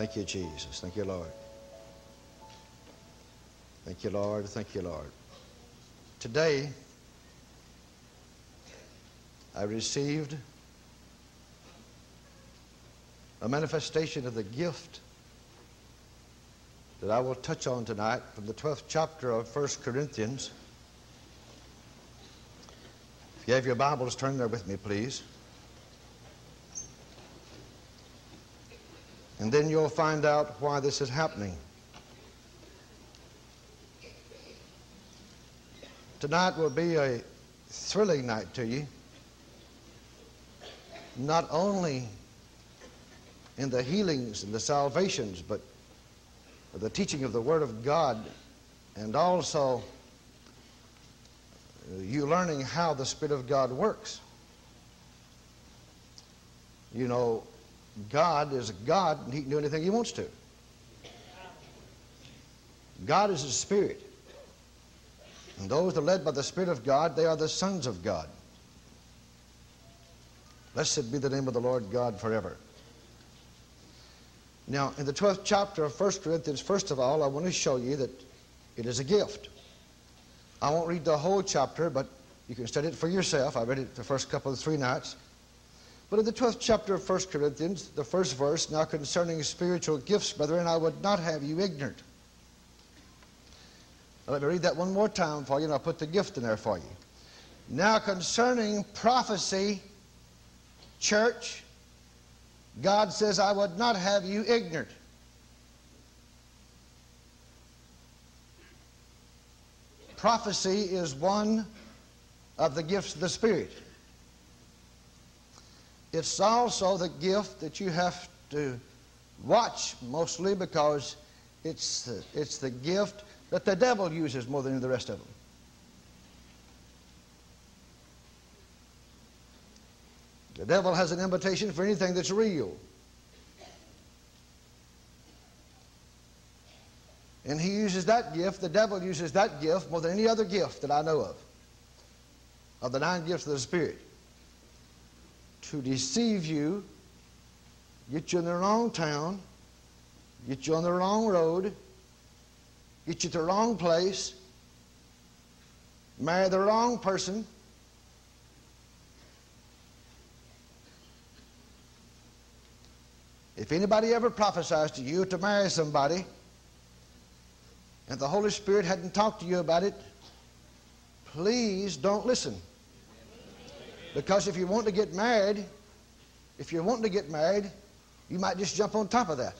Thank you, Jesus. Thank you, Lord. Thank you, Lord. Thank you, Lord. Today, I received a manifestation of the gift that I will touch on tonight from the 12th chapter of 1 Corinthians. If you have your Bibles, turn there with me, please. And then you'll find out why this is happening. Tonight will be a thrilling night to you, not only in the healings and the salvations, but the teaching of the Word of God, and also you learning how the Spirit of God works. You know, God is God, and He can do anything He wants to. God is a Spirit. And those that are led by the Spirit of God, they are the sons of God. Blessed be the name of the Lord God forever. Now, in the 12th chapter of 1 Corinthians, first of all, I want to show you that it is a gift. I won't read the whole chapter, but you can study it for yourself. I read it the first couple of three nights. But in the 12th chapter of 1 Corinthians, the first verse, now concerning spiritual gifts, brethren, I would not have you ignorant. Now, let me read that one more time for you, and I'll put the gift in there for you. Now concerning prophecy, church, God says, I would not have you ignorant. Prophecy is one of the gifts of the Spirit. It's also the gift that you have to watch mostly, because it's the gift that the devil uses more than the rest of them. The devil has an invitation for anything that's real. And he uses that gift, the devil uses that gift more than any other gift that I know of the 9 gifts of the Spirit, to deceive you, get you in the wrong town, get you on the wrong road, get you to the wrong place, marry the wrong person. If anybody ever prophesies to you to marry somebody and the Holy Spirit hadn't talked to you about it, please don't listen. Because if you want to get married, you might just jump on top of that.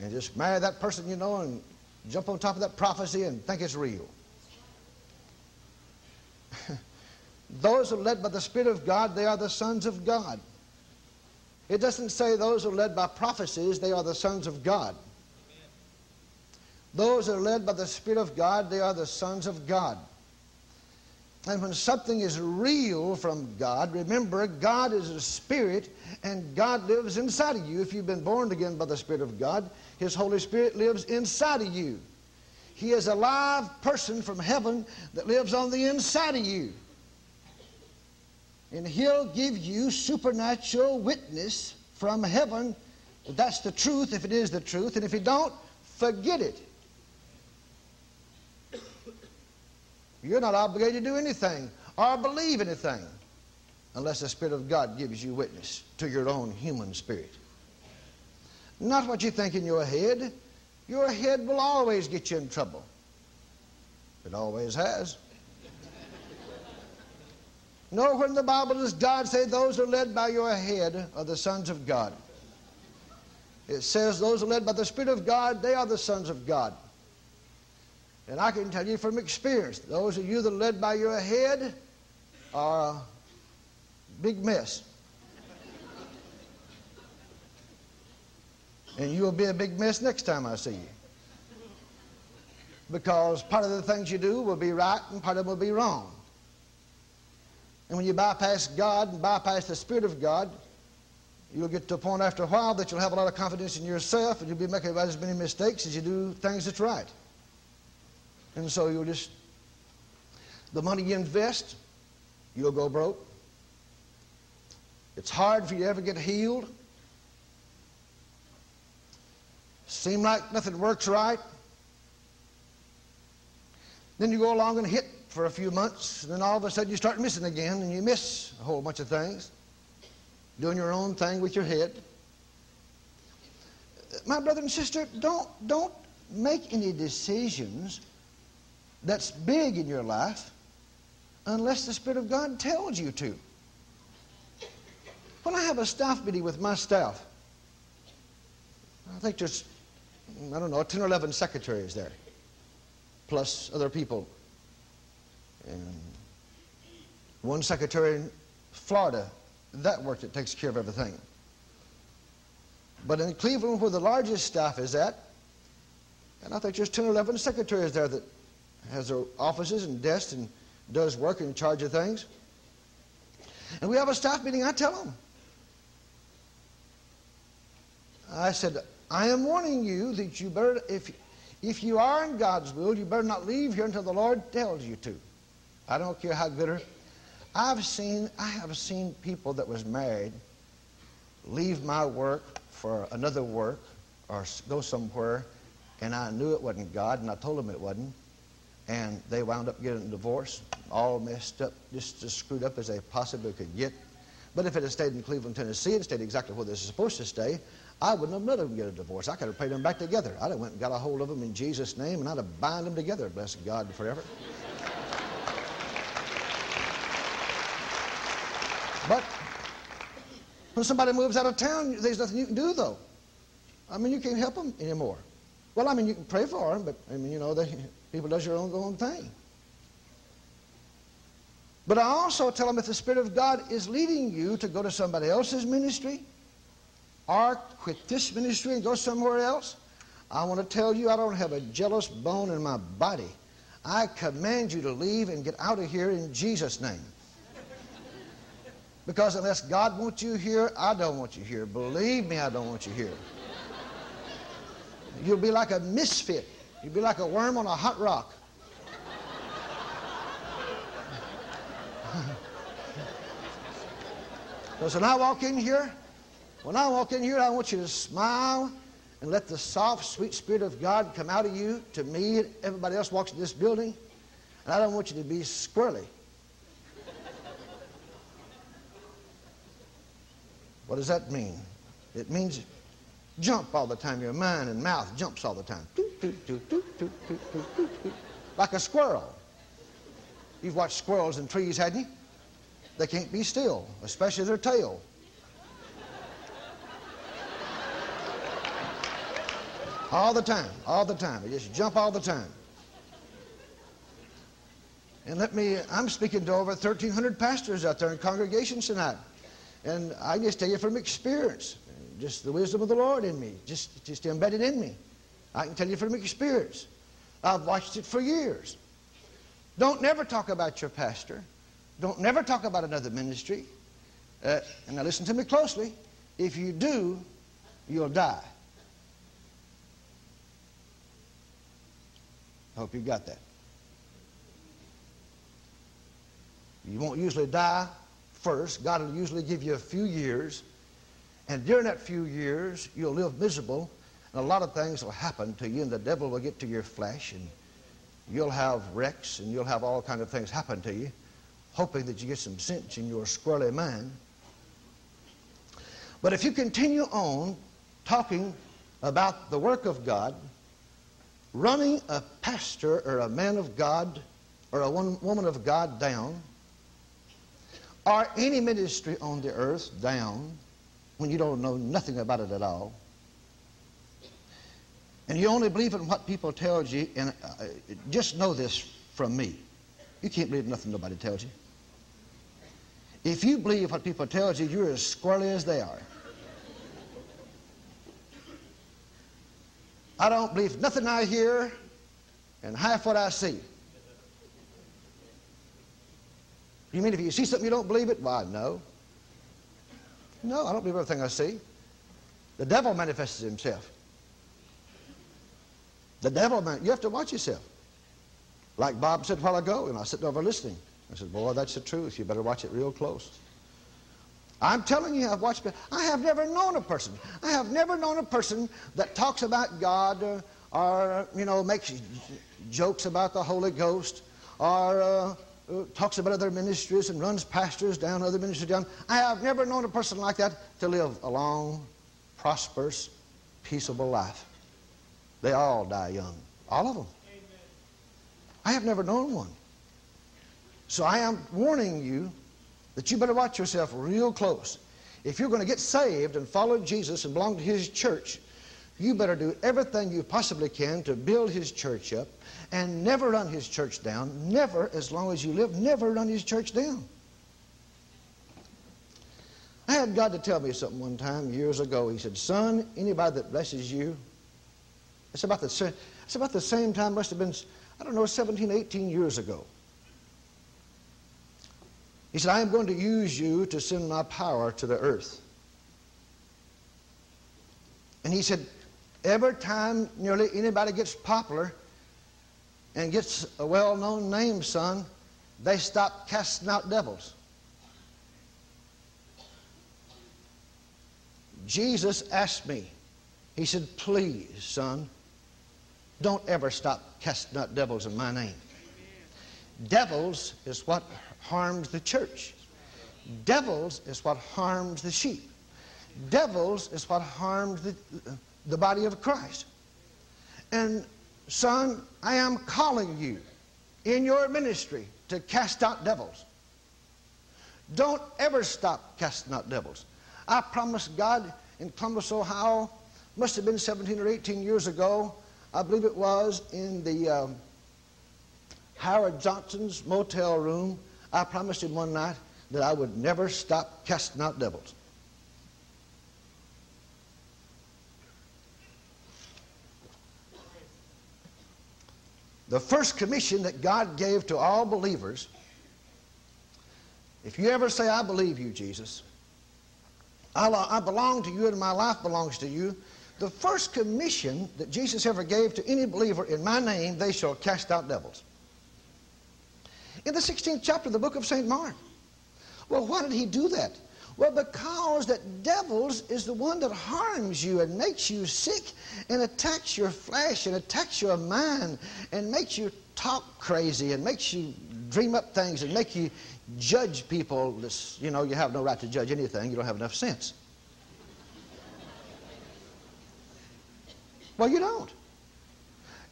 And just marry that person you know and jump on top of that prophecy and think it's real. Those who are led by the Spirit of God, they are the sons of God. It doesn't say those who are led by prophecies, they are the sons of God. Those who are led by the Spirit of God, they are the sons of God. And when something is real from God, remember, God is a Spirit, and God lives inside of you. If you've been born again by the Spirit of God, His Holy Spirit lives inside of you. He is a live person from heaven that lives on the inside of you. And He'll give you supernatural witness from heaven that that's the truth, if it is the truth. And if you don't, forget it. You're not obligated to do anything or believe anything unless the Spirit of God gives you witness to your own human spirit. Not what you think in your head. Your head will always get you in trouble. It always has. Nowhere in the Bible does God say those who are led by your head are the sons of God. It says those who are led by the Spirit of God, they are the sons of God. And I can tell you from experience, those of you that are led by your head are a big mess. And you'll be a big mess next time I see you. Because part of the things you do will be right and part of them will be wrong. And when you bypass God and bypass the Spirit of God, you'll get to a point after a while that you'll have a lot of confidence in yourself, and you'll be making about as many mistakes as you do things that's right. And so you'll just, the money you invest, you'll go broke. It's hard for you to ever get healed. Seem like nothing works right. Then you go along and hit for a few months, and then all of a sudden you start missing again, and you miss a whole bunch of things, doing your own thing with your head. My brother and sister, don't make any decisions that's big in your life unless the Spirit of God tells you to. When I have a staff meeting with my staff, I think there's, I don't know, 10 or 11 secretaries there, plus other people. And one secretary in Florida, that work that takes care of everything. But in Cleveland, where the largest staff is at, and I think there's 10 or 11 secretaries there that has their offices and desks and does work and in charge of things. And we have a staff meeting, I tell them. I said, I am warning you that you better, if you are in God's will, you better not leave here until the Lord tells you to. I don't care how good or... I have seen people that was married leave my work for another work or go somewhere, and I knew it wasn't God, and I told them it wasn't, and they wound up getting a divorce, all messed up, just as screwed up as they possibly could get. But if it had stayed in Cleveland, Tennessee, and stayed exactly where they're supposed to stay, I wouldn't have let them get a divorce. I could have paid them back together. I'd have went and got a hold of them in Jesus' name, and I'd have bound them together, bless God, forever. But when somebody moves out of town, there's nothing you can do, though. I mean, you can't help them anymore. Well, I mean, you can pray for them, but, I mean, you know, people does your own thing. But I also tell them, if the Spirit of God is leading you to go to somebody else's ministry or quit this ministry and go somewhere else, I want to tell you I don't have a jealous bone in my body. I command you to leave and get out of here in Jesus' name. Because unless God wants you here, I don't want you here. Believe me, I don't want you here. You'll be like a misfit. You'll be like a worm on a hot rock. Because when I walk in here, I want you to smile and let the soft, sweet Spirit of God come out of you to me and everybody else walks in this building. And I don't want you to be squirrely. What does that mean? It means jump all the time. Your mind and mouth jumps all the time. Doot, doot, doot, doot, doot, doot, doot, doot, doot. Like a squirrel. You've watched squirrels in trees, hadn't you? They can't be still, especially their tail. All the time. They just jump all the time. And I'm speaking to over 1,300 pastors out there in congregations tonight. And I just tell you from experience, just the wisdom of the Lord in me, just embedded in me. I can tell you from experience. I've watched it for years. Don't never talk about your pastor. Don't never talk about another ministry. And now listen to me closely. If you do, you'll die. I hope you got that. You won't usually die. First, God will usually give you a few years, and during that few years, you'll live miserable, and a lot of things will happen to you, and the devil will get to your flesh, and you'll have wrecks, and you'll have all kinds of things happen to you, hoping that you get some sense in your squirrely mind. But if you continue on talking about the work of God, running a pastor or a man of God or a woman of God down, or any ministry on the earth down when you don't know nothing about it at all, and you only believe in what people tell you, and just know this from me, you can't believe nothing nobody tells you. If you believe what people tell you, you're as squirrely as they are. I don't believe nothing I hear and half what I see. You mean if you see something you don't believe it? Why, no. No, I don't believe everything I see. The devil manifests himself. The devil, you have to watch yourself. Like Bob said a while ago, and I was sitting over listening. I said, boy, that's the truth. You better watch it real close. I'm telling you, I've watched. I have never known a person. I have never known a person that talks about God or you know, makes jokes about the Holy Ghost or talks about other ministries and runs pastors down, other ministries down. I have never known a person like that to live a long, prosperous, peaceable life. They all die young. All of them. Amen. I have never known one. So I am warning you that you better watch yourself real close. If you're going to get saved and follow Jesus and belong to His church, you better do everything you possibly can to build His church up and never run His church down. Never, as long as you live, never run His church down. I had God to tell me something one time years ago. He said, son, anybody that blesses you, it's about the same time, must have been, I don't know, 17, 18 years ago. He said, I am going to use you to send my power to the earth. And he said, every time nearly anybody gets popular and gets a well-known name, son, they stop casting out devils. Jesus asked me, he said, please, son, don't ever stop casting out devils in my name. Devils is what harms the church. Devils is what harms the sheep. Devils is what harms the body of Christ. And son, I am calling you in your ministry to cast out devils. Don't ever stop casting out devils. I promised God in Columbus, Ohio, must have been 17 or 18 years ago, I believe it was, in the Howard Johnson's motel room, I promised him one night that I would never stop casting out devils. The first commission that God gave to all believers, if you ever say, I believe you, Jesus, I belong to you and my life belongs to you, the first commission that Jesus ever gave to any believer, in my name, they shall cast out devils. In the 16th chapter of the book of St. Mark. Well, why did he do that? Well, because that devils is the one that harms you and makes you sick and attacks your flesh and attacks your mind and makes you talk crazy and makes you dream up things and make you judge people. You know, you have no right to judge anything. You don't have enough sense. Well, you don't.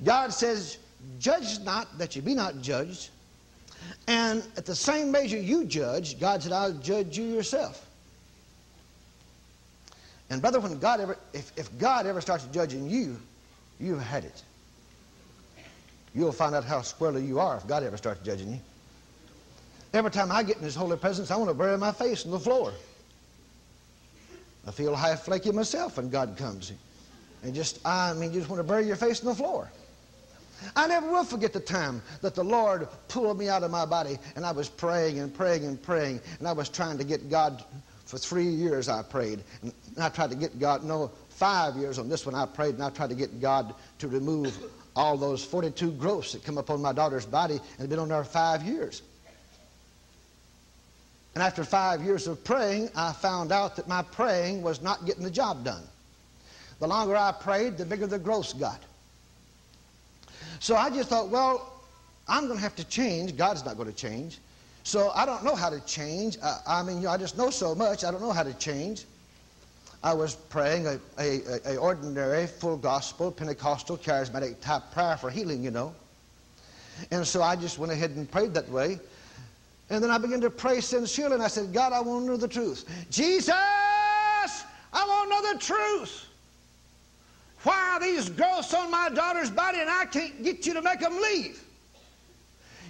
God says, judge not that you be not judged. And at the same measure you judge, God said, I'll judge you yourself. And brother, when God ever, if God ever starts judging you, you've had it. You'll find out how squarely you are if God ever starts judging you. Every time I get in His holy presence, I want to bury my face in the floor. I feel half flaky myself when God comes. And you just want to bury your face in the floor. I never will forget the time that the Lord pulled me out of my body, and I was praying and praying and praying, and I was trying to get God. For 3 years I prayed, and I tried to get God, no, 5 years on this one I prayed, and I tried to get God to remove all those 42 growths that come upon my daughter's body and had been on there 5 years. And after 5 years of praying, I found out that my praying was not getting the job done. The longer I prayed, the bigger the growths got. So I just thought, well, I'm going to have to change. God's not going to change. So I don't know how to change. I just know so much. I don't know how to change. I was praying a ordinary, full gospel, Pentecostal, charismatic type prayer for healing, you know. And so I just went ahead and prayed that way. And then I began to pray sincerely, and I said, God, I want to know the truth. Jesus, I want to know the truth. Why are these growths on my daughter's body and I can't get you to make them leave?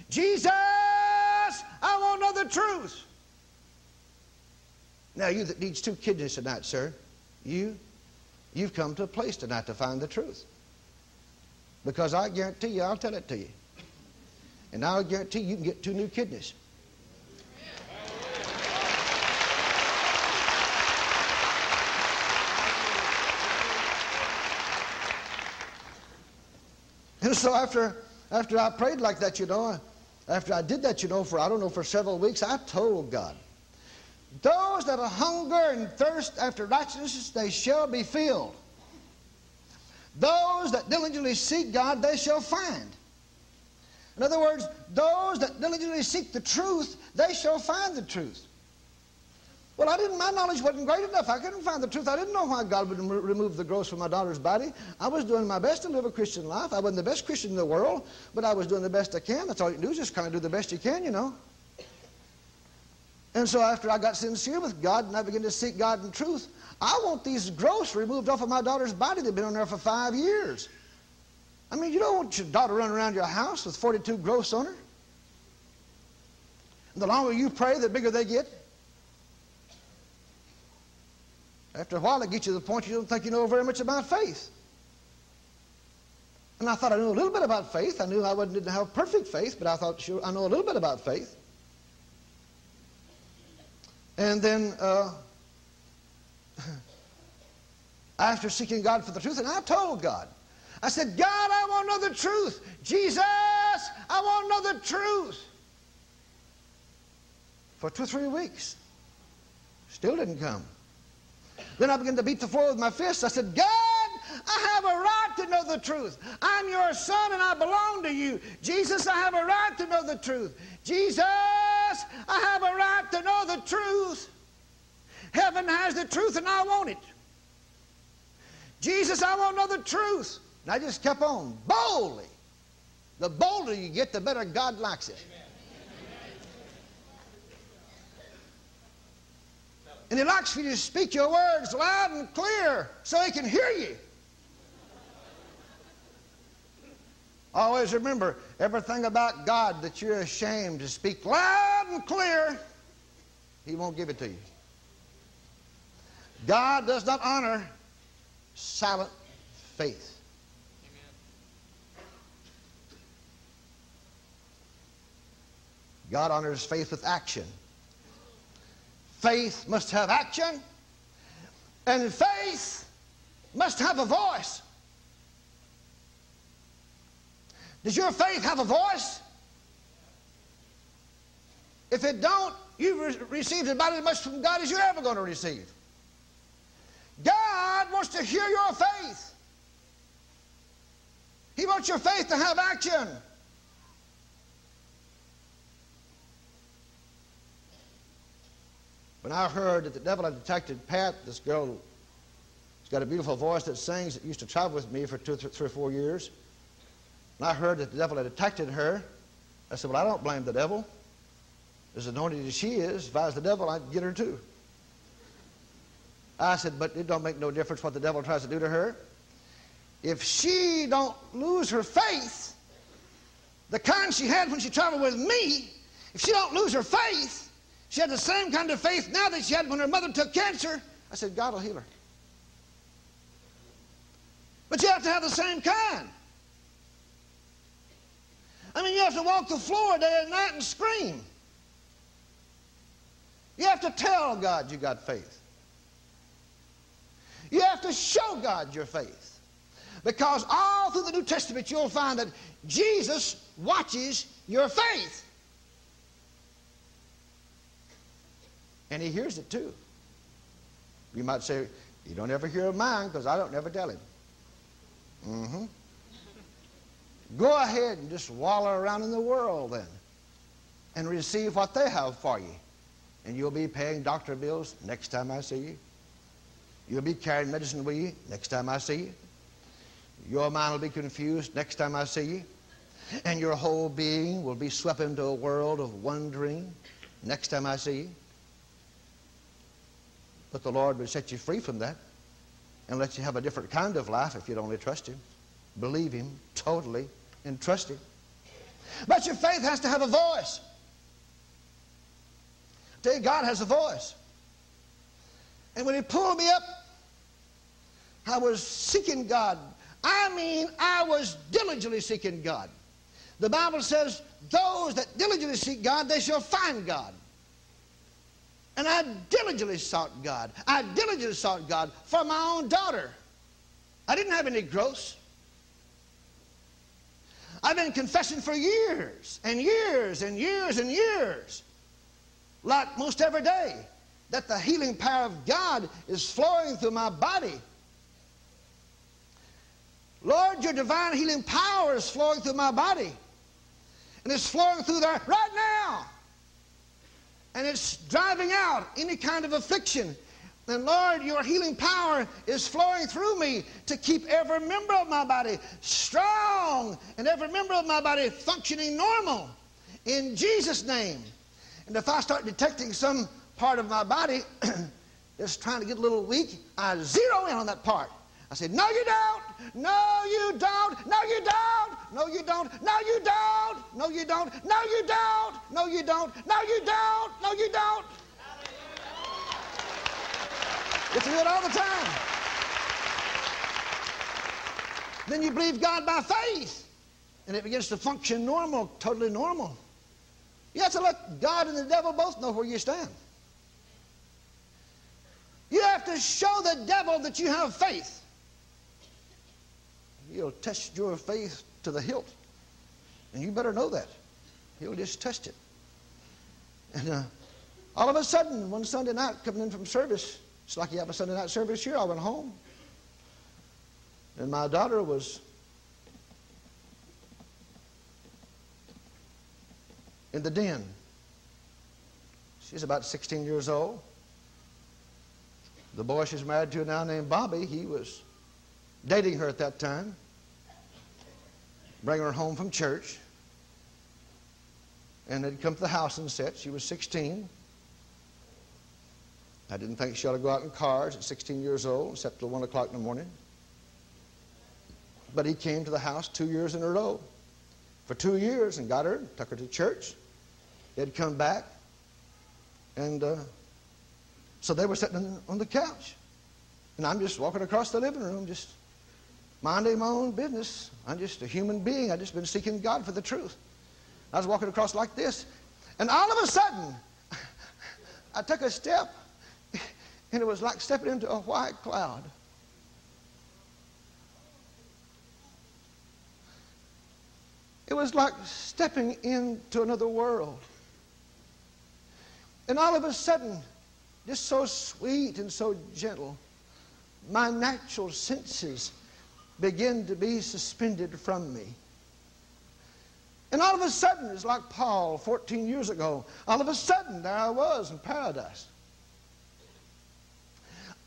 Jesus, I want to know the truth. Now, you that needs two kidneys tonight, sir, you've come to a place tonight to find the truth. Because I guarantee you, I'll tell it to you. And I'll guarantee you can get two new kidneys. And so after I prayed like that, you know, after I did that, you know, for I don't know, for several weeks, I told God, Those that are hunger and thirst after righteousness, they shall be filled. Those that diligently seek God, they shall find. In other words, those that diligently seek the truth, they shall find the truth. Well, my knowledge wasn't great enough. I couldn't find the truth. I didn't know why God would remove the gross from my daughter's body. I was doing my best to live a Christian life. I wasn't the best Christian in the world, but I was doing the best I can. That's all you can do is just kind of do the best you can, you know. And so after I got sincere with God and I began to seek God in truth, I want these growths removed off of my daughter's body. They've been on there for 5 years. I mean, you don't want your daughter running around your house with 42 growths on her. And the longer you pray, the bigger they get. After a while, it gets you to the point you don't think you know very much about faith. And I thought I knew a little bit about faith. I knew I didn't have perfect faith, but I thought, sure, I know a little bit about faith. And then after seeking God for the truth, and I told God, I said, God, I want to know the truth. Jesus, I want to know the truth. For 2 or 3 weeks, still didn't come. Then I began to beat the floor with my fist. I said, God, I have a right to know the truth. I'm your son and I belong to you. Jesus, I have a right to know the truth. Jesus, I have a right to know the truth. Heaven has the truth and I want it. Jesus, I want to know the truth. And I just kept on boldly. The bolder you get, the better God likes it. Amen. And He likes for you to speak your words loud and clear so He can hear you. Always remember, everything about God that you're ashamed to speak loud and clear, He won't give it to you. God does not honor silent faith. God honors faith with action. Faith must have action, and faith must have a voice. Does your faith have a voice? If it don't, you've received about as much from God as you're ever going to receive. God wants to hear your faith. He wants your faith to have action. When I heard that the devil had detected Pat, this girl who's got a beautiful voice that sings, that used to travel with me for 3 or 4 years, and I heard that the devil had detected her, I said, well, I don't blame the devil. As anointed as she is, if I was the devil, I'd get her too. I said, but it don't make no difference what the devil tries to do to her. If she don't lose her faith, the kind she had when she traveled with me, if she don't lose her faith, she had the same kind of faith now that she had when her mother took cancer. I said, God will heal her. But you have to have the same kind. I mean, you have to walk the floor day and night and scream. You have to tell God you got faith. You have to show God your faith. Because all through the New Testament you'll find that Jesus watches your faith. And He hears it too. You might say, you don't ever hear of mine because I don't never tell Him. Mm-hmm. Go ahead and just wallow around in the world then and receive what they have for you. And you'll be paying doctor bills next time I see you. You'll be carrying medicine with you next time I see you. Your mind will be confused next time I see you. And your whole being will be swept into a world of wondering next time I see you. But the Lord would set you free from that and let you have a different kind of life if you'd only trust Him, believe Him totally, and trust Him. But your faith has to have a voice. I tell you, God has a voice. And when He pulled me up, I was seeking God. I mean, I was diligently seeking God. The Bible says, those that diligently seek God, they shall find God. And I diligently sought God. I diligently sought God for my own daughter. I didn't have any growths. I've been confessing for years and years and years and years, like most every day. that the healing power of God is flowing through my body. Lord, your divine healing power is flowing through my body. And it's flowing through there right now. And it's driving out any kind of affliction. And Lord, your healing power is flowing through me to keep every member of my body strong and every member of my body functioning normal in Jesus' name. And if I start detecting some part of my body that's trying to get a little weak, I zero in on that part. I say, no, you don't. No, you don't. No, you don't. No, you don't. No, you don't. No, you don't. No, you don't. No, you don't. No, you don't. No, you don't. It's good all the time. Then you believe God by faith, and it begins to function normal, totally normal. You have to let God and the devil both know where you stand. You have to show the devil that you have faith. He'll test your faith to the hilt, and you better know that. He'll just test it. And all of a sudden, one Sunday night, coming in from service, it's like you have a Sunday night service here. I went home. And my daughter was in the den. She's about 16 years old. The boy she's married to now named Bobby, he was dating her at that time, bringing her home from church. And they'd come to the house and sit. She was 16. I didn't think she ought to go out in cars at 16 years old, except till 1 o'clock in the morning. But he came to the house 2 years in a row for 2 years and got her, took her to church. They'd come back, and so they were sitting on the couch. And I'm just walking across the living room, just minding my own business. I'm just a human being. I've just been seeking God for the truth. I was walking across like this, and all of a sudden, I took a step, and it was like stepping into a white cloud. It was like stepping into another world. And all of a sudden, just so sweet and so gentle, my natural senses begin to be suspended from me. And all of a sudden, it's like Paul 14 years ago, all of a sudden, there I was in paradise.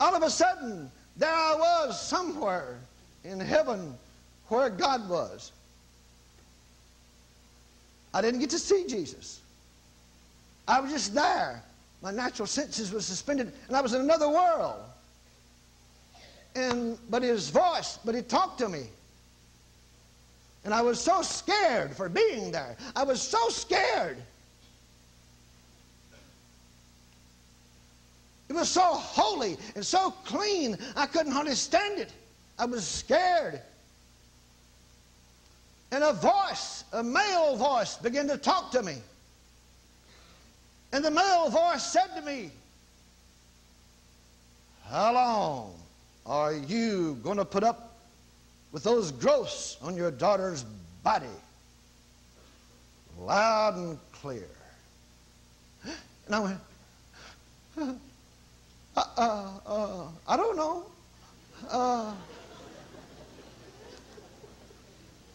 All of a sudden, there I was somewhere in heaven where God was. I didn't get to see Jesus. I was just there. My natural senses were suspended, and I was in another world. But he talked to me. And I was so scared for being there. I was so scared. It was so holy and so clean, I couldn't hardly stand it. I was scared. And a voice, a male voice, began to talk to me. And the male voice said to me, "How long are you going to put up with those growths on your daughter's body?" Loud and clear. And I went, I don't know.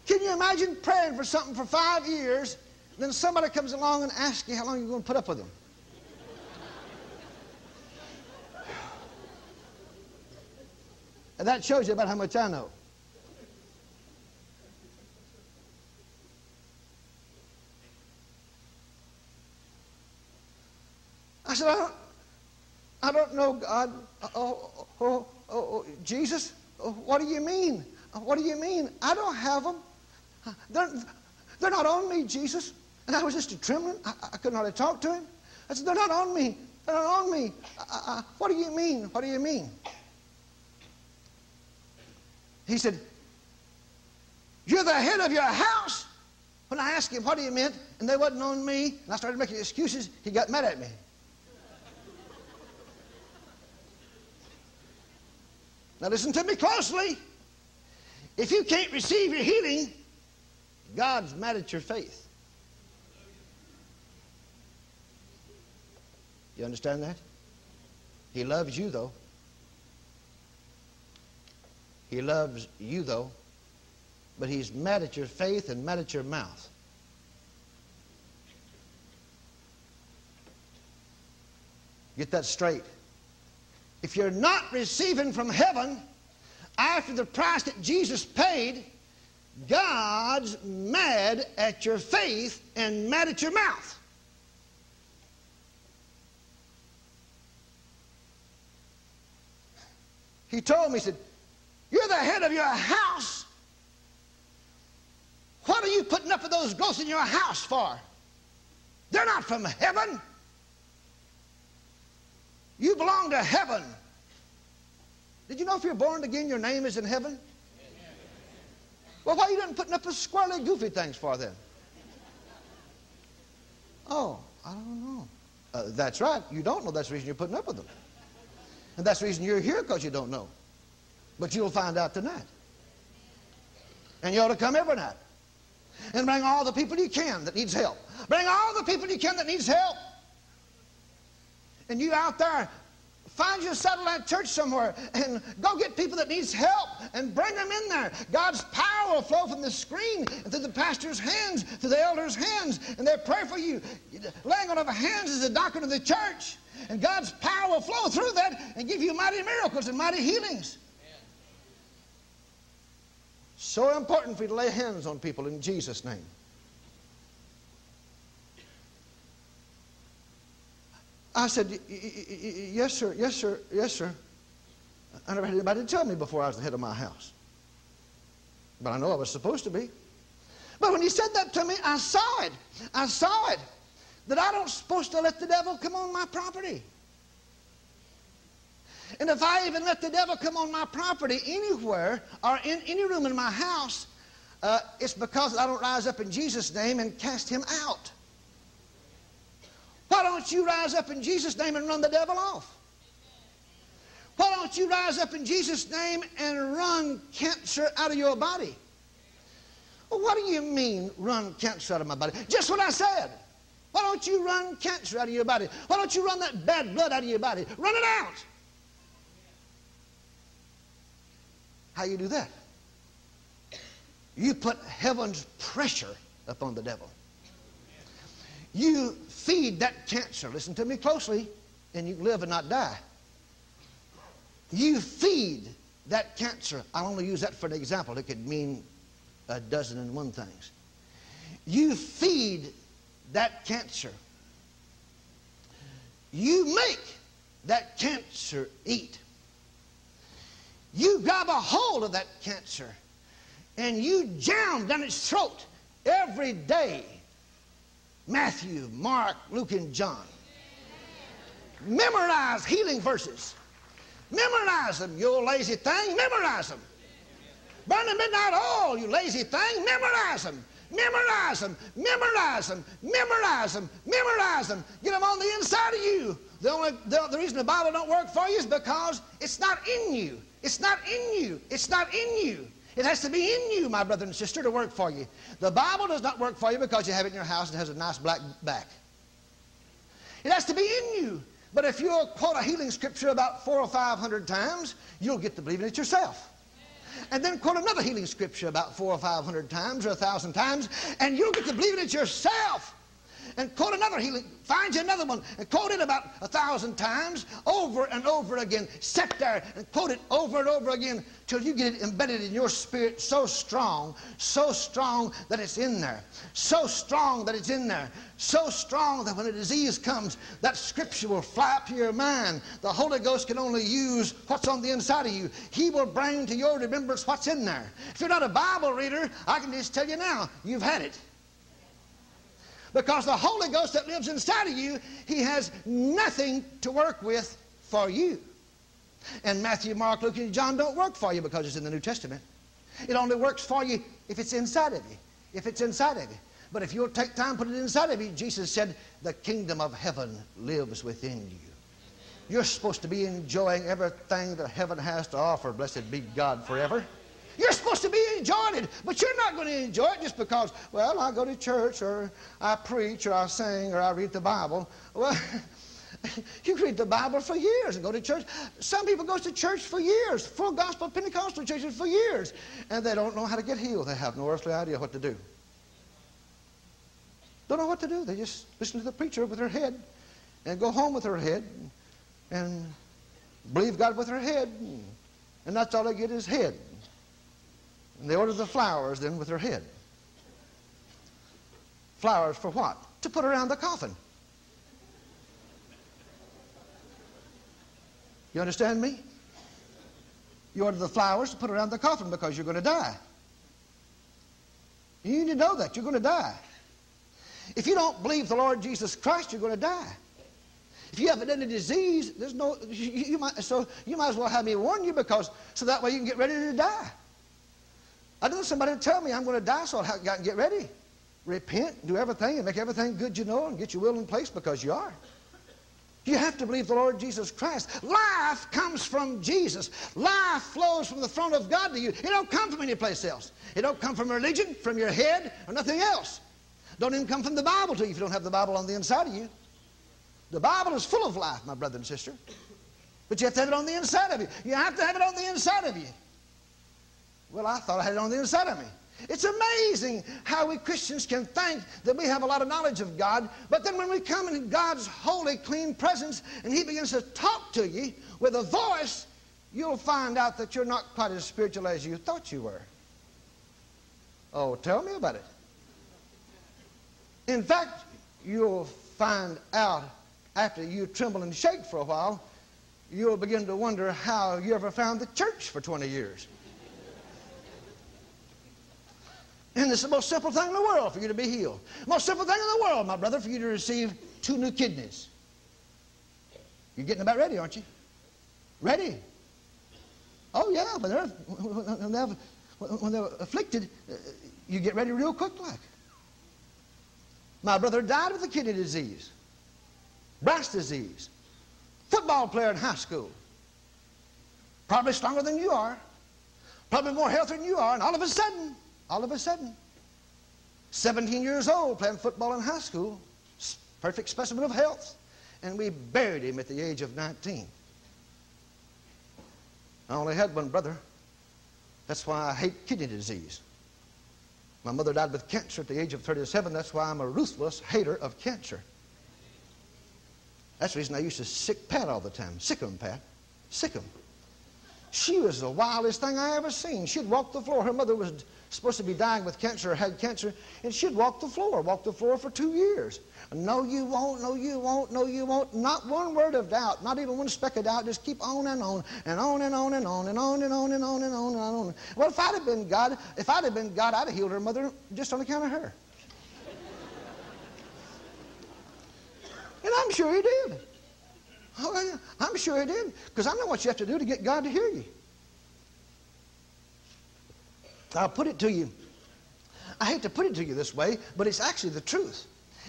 Can you imagine praying for something for 5 years, then somebody comes along and asks you how long you're going to put up with them? And that shows you about how much I know. I said, I don't know, God. Jesus, what do you mean? What do you mean? I don't have them. They're not on me, Jesus. And I was just trembling. I couldn't hardly talk to him. I said, they're not on me. They're not on me. What do you mean? What do you mean? He said, you're the head of your house. When I asked him what he meant, and they wasn't on me, and I started making excuses, he got mad at me. Now listen to me closely. If you can't receive your healing, God's mad at your faith. You understand that? He loves you, though. He loves you, though. But he's mad at your faith and mad at your mouth. Get that straight. If you're not receiving from heaven after the price that Jesus paid, God's mad at your faith and mad at your mouth. He told me, he said, you're the head of your house. What are you putting up with those ghosts in your house for? They're not from heaven. You belong to heaven. Did you know if you're born again, your name is in heaven? Amen. Well, why are you done putting up with squirrely, goofy things for then? Oh, I don't know. That's right. You don't know. That's the reason you're putting up with them. And that's the reason you're here, because you don't know. But you'll find out tonight. And you ought to come every night. And bring all the people you can that needs help. Bring all the people you can that needs help. And you out there, find your satellite church somewhere and go get people that needs help and bring them in there. God's power will flow from the screen and through the pastor's hands, through the elder's hands, and they'll pray for you. Laying on of hands is the doctrine of the church. And God's power will flow through that and give you mighty miracles and mighty healings. Amen. So important for you to lay hands on people in Jesus' name. I said, yes, sir, yes, sir, yes, sir. I never had anybody tell me before I was the head of my house. But I know I was supposed to be. But when he said that to me, I saw it. I saw it. That I don't supposed to let the devil come on my property. And if I even let the devil come on my property anywhere or in any room in my house, it's because I don't rise up in Jesus' name and cast him out. Why don't you rise up in Jesus' name and run the devil off? Why don't you rise up in Jesus' name and run cancer out of your body? Well, what do you mean, run cancer out of my body? Just what I said. Why don't you run cancer out of your body? Why don't you run that bad blood out of your body? Run it out. How you do that? You put heaven's pressure upon the devil. You feed that cancer. Listen to me closely, and you live and not die. You feed that cancer. I'll only use that for an example. It could mean 1,001 things. You feed that cancer. You make that cancer eat. You grab a hold of that cancer, and you jam down its throat every day. Matthew, Mark, Luke, and John. Memorize healing verses. Memorize them, you lazy thing. Memorize them. Burn the midnight oil, you lazy thing. Memorize them. Memorize them. Memorize them. Memorize them. Memorize them. Get them on the inside of you. The reason the Bible don't work for you is because it's not in you. It's not in you. It's not in you. It has to be in you, my brother and sister, to work for you. The Bible does not work for you because you have it in your house and it has a nice black back. It has to be in you. But if you'll quote a healing scripture about 400 or 500 times, you'll get to believing it yourself. And then quote another healing scripture about 400 or 500 times or 1,000 times, and you'll get to believing it yourself. And quote another healing, find you another one, and quote it about 1,000 times, over and over again. Sit there and quote it over and over again till you get it embedded in your spirit so strong that it's in there, so strong that it's in there, so strong that when a disease comes, that scripture will fly up to your mind. The Holy Ghost can only use what's on the inside of you. He will bring to your remembrance what's in there. If you're not a Bible reader, I can just tell you now, you've had it. Because the Holy Ghost that lives inside of you, he has nothing to work with for you. And Matthew, Mark, Luke, and John don't work for you because it's in the New Testament. It only works for you if it's inside of you, if it's inside of you. But if you'll take time, put it inside of you, Jesus said, the kingdom of heaven lives within you. You're supposed to be enjoying everything that heaven has to offer. Blessed be God forever. You're supposed to be enjoying it, but you're not going to enjoy it just because, well, I go to church, or I preach, or I sing, or I read the Bible. Well, You read the Bible for years and go to church. Some people go to church for years, full gospel Pentecostal churches for years, and they don't know how to get healed. They have no earthly idea what to do. Don't know what to do. They just listen to the preacher with their head and go home with their head and believe God with their head, and that's all they get is head. And they order the flowers then with their head. Flowers for what? To put around the coffin. You understand me? You order the flowers to put around the coffin because you're going to die. You need to know that. You're going to die. If you don't believe the Lord Jesus Christ, you're going to die. If you haven't any disease, there's no, you might as well have me warn you, because so that way you can get ready to die. I don't know somebody tell me I'm going to die, so I can get ready. Repent, do everything, and make everything good you know, and get your will in place, because you are. You have to believe the Lord Jesus Christ. Life comes from Jesus. Life flows from the throne of God to you. It don't come from any place else. It don't come from religion, from your head, or nothing else. Don't even come from the Bible to you if you don't have the Bible on the inside of you. The Bible is full of life, my brother and sister. But you have to have it on the inside of you. You have to have it on the inside of you. Well, I thought I had it on the inside of me. It's amazing how we Christians can think that we have a lot of knowledge of God, but then when we come into God's holy, clean presence and He begins to talk to you with a voice, you'll find out that you're not quite as spiritual as you thought you were. Oh, tell me about it. In fact, you'll find out after you tremble and shake for a while, you'll begin to wonder how you ever found the church for 20 years. And it's the most simple thing in the world for you to be healed. Most simple thing in the world, my brother, for you to receive 2 new kidneys. You're getting about ready, aren't you? Ready? Oh, yeah, but when they're afflicted, you get ready real quick like. My brother died with a kidney disease, breast disease, football player in high school. Probably stronger than you are, probably more healthy than you are, and all of a sudden, 17 years old, playing football in high school, perfect specimen of health, and we buried him at the age of 19. I only had one brother. That's why I hate kidney disease. My mother died with cancer at the age of 37. That's why I'm a ruthless hater of cancer. That's the reason I used to sick Pat all the time. Sick 'em, Pat. Sick 'em. She was the wildest thing I ever seen. She'd walk the floor. Her mother was supposed to be dying with cancer or had cancer, and she'd walk the floor for 2 years. No, you won't. No, you won't. No, you won't. Not one word of doubt. Not even one speck of doubt. Just keep on and on and on and on and on and on and on and on and on and on. Well, if I'd have been God, if I'd have been God, I'd have healed her mother just on account of her. And I'm sure He did. I'm sure He did, because I know what you have to do to get God to hear you. I'll put it to you. I hate to put it to you this way, but it's actually the truth.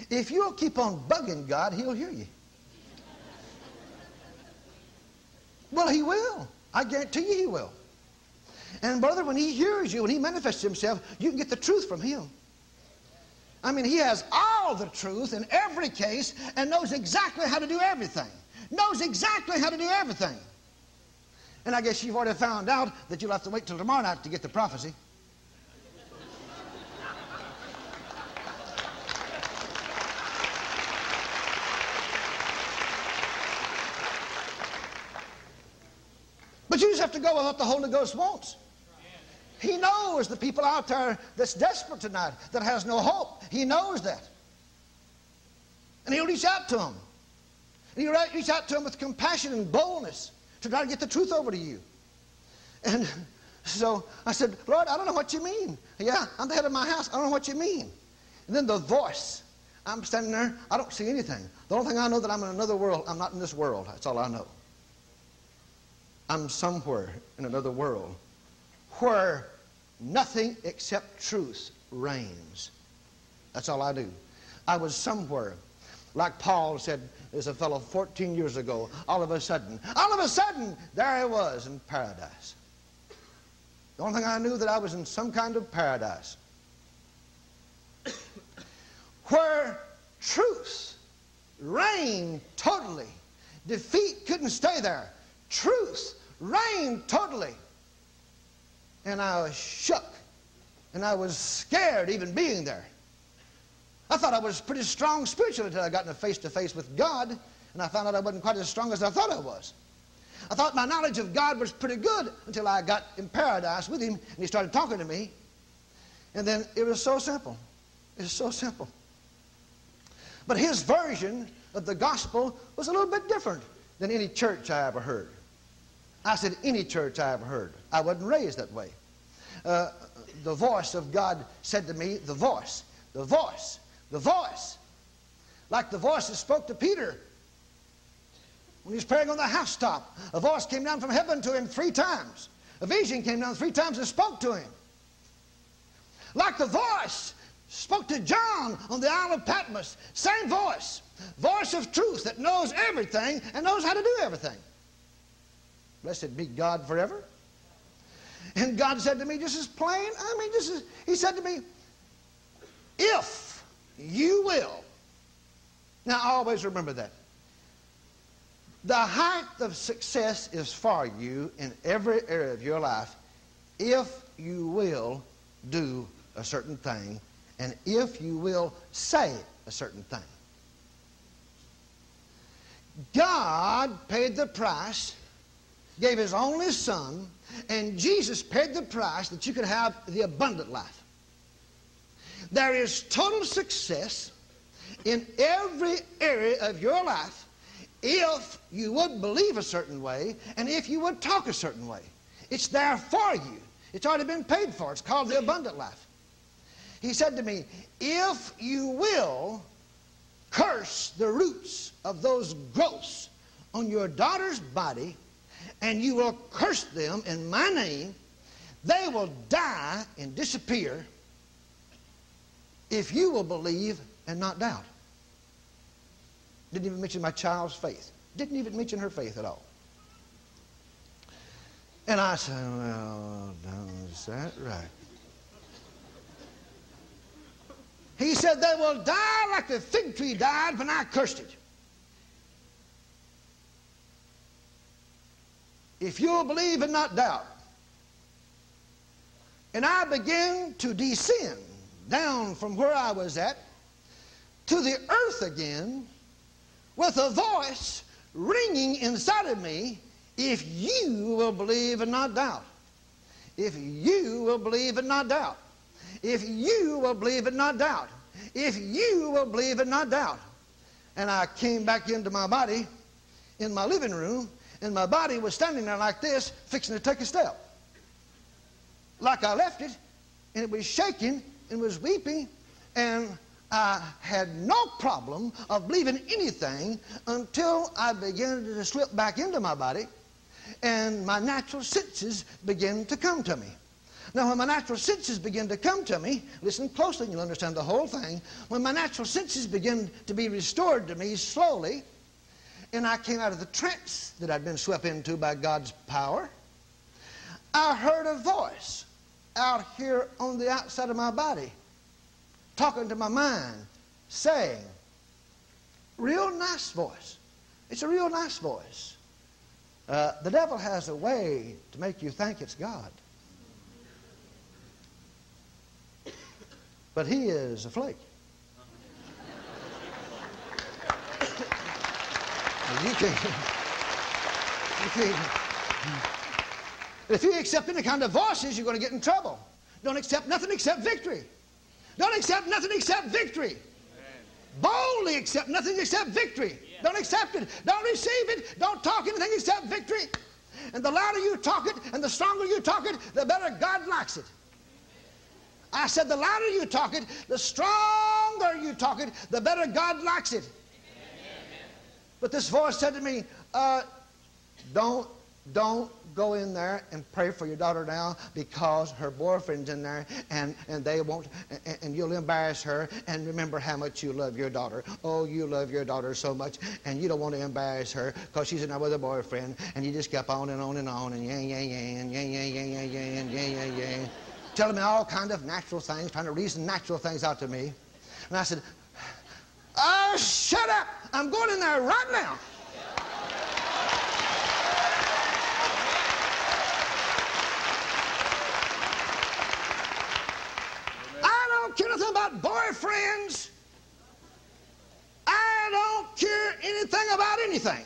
If you'll keep on bugging God, He'll hear you. Well, He will. I guarantee you He will. And brother, when He hears you, when He manifests Himself, you can get the truth from Him. I mean, He has all the truth in every case and knows exactly how to do everything. Knows exactly how to do everything. And I guess you've already found out that you'll have to wait till tomorrow night to get the prophecy. But you just have to go with what the Holy Ghost wants. He knows the people out there that's desperate tonight, that has no hope. He knows that. And He'll reach out to them. And He'll reach out to them with compassion and boldness to try to get the truth over to you. And so I said, Lord, I don't know what you mean. Yeah, I'm the head of my house. I don't know what you mean. And then the voice. I'm standing there. I don't see anything. The only thing I know that I'm in another world. I'm not in this world. That's all I know. I'm somewhere in another world where nothing except truth reigns. That's all I do. I was somewhere. Like Paul said, there's a fellow 14 years ago, all of a sudden, there I was in paradise. The only thing I knew that I was in some kind of paradise. Where truth reigned totally Defeat couldn't stay there. Truth reigned totally. And I was shook. And I was scared even being there. I thought I was pretty strong spiritually until I got in a face-to-face with God. And I found out I wasn't quite as strong as I thought I was. I thought my knowledge of God was pretty good until I got in paradise with Him and He started talking to me. And then it was so simple. It was so simple. But His version of the gospel was a little bit different than any church I ever heard. I said any church I ever heard. I wasn't raised that way. The voice of God said to me, the voice, the voice, the voice. Like the voice that spoke to Peter when he was praying on the housetop. A voice came down from heaven to him 3 times. A vision came down 3 times and spoke to him. Like the voice spoke to John on the Isle of Patmos. Same voice. Voice of truth that knows everything and knows how to do everything. Blessed be God forever. And God said to me, just as plain, I mean, just as, He said to me, if you will. Now, I always remember that. The height of success is for you in every area of your life if you will do a certain thing and if you will say a certain thing. God paid the price, gave His only Son, and Jesus paid the price that you could have the abundant life. There is total success in every area of your life if you would believe a certain way and if you would talk a certain way. It's there for you. It's already been paid for. It's called the abundant life. He said to me, if you will curse the roots of those growths on your daughter's body and you will curse them in my name, they will die and disappear if you will believe and not doubt. Didn't even mention my child's faith. Didn't even mention her faith at all. And I said, well, is that right? He said, they will die like the fig tree died when I cursed it. If you'll believe and not doubt. And I began to descend down from where I was at to the earth again with a voice ringing inside of me, if you will believe and not doubt. If you will believe and not doubt. If you will believe and not doubt. If you will believe and not doubt. And I came back into my body in my living room, and my body was standing there like this, fixing to take a step. Like I left it, and it was shaking, and was weeping, and I had no problem of believing anything until I began to slip back into my body, and my natural senses began to come to me. Now, when my natural senses begin to come to me, listen closely and you'll understand the whole thing. When my natural senses begin to be restored to me slowly, and I came out of the trance that I'd been swept into by God's power, I heard a voice out here on the outside of my body talking to my mind, saying, real nice voice. It's a real nice voice. The devil has a way to make you think it's God. But he is a flake. You can't. If you accept any kind of voices, you're going to get in trouble. Don't accept nothing except victory. Don't accept nothing except victory. Amen. Boldly accept nothing except victory. Yeah. Don't accept it. Don't receive it. Don't talk anything except victory. And the louder you talk it and the stronger you talk it, the better God likes it. I said the louder you talk it, the stronger you talk it, the better God likes it. Amen. But this voice said to me, don't go in there and pray for your daughter now because her boyfriend's in there and they won't, and you'll embarrass her, and remember how much you love your daughter. Oh, you love your daughter so much and you don't want to embarrass her because she's in there with her boyfriend, and you just kept on and on and on and yang, yang, yang, and yang, yang, yang, yang, yang, yang, yang, yang. Telling me all kind of natural things, trying to reason natural things out to me. And I said, oh, shut up. I'm going in there right now. care nothing about boyfriends. I don't care anything about anything.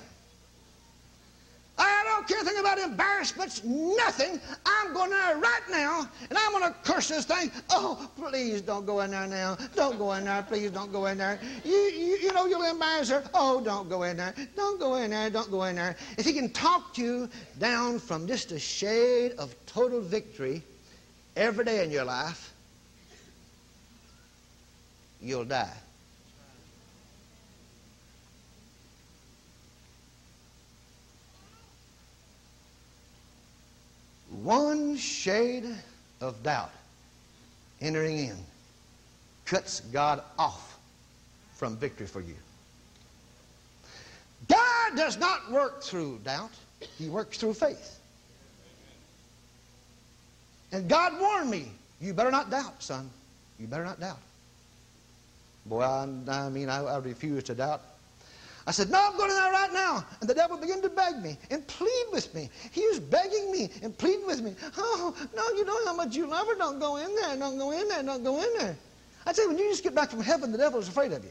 I don't care anything about embarrassments, nothing. I'm going there right now, and I'm going to curse this thing. Oh, please don't go in there now. Don't go in there. Please don't go in there. You know you'll embarrass her. Oh, don't go in there. Don't go in there. Don't go in there. If he can talk to you down from just a shade of total victory every day in your life, you'll die. One shade of doubt entering in cuts God off from victory for you. God does not work through doubt. He works through faith. And God warned me, you better not doubt, son. You better not doubt. Boy, I refuse to doubt. I said, no, I'm going in there right now. And the devil began to beg me and plead with me. He was begging me and pleading with me. Oh, no, you know how much you love her. Don't go in there. Don't go in there. Don't go in there. I tell you, when you just get back from heaven, the devil is afraid of you.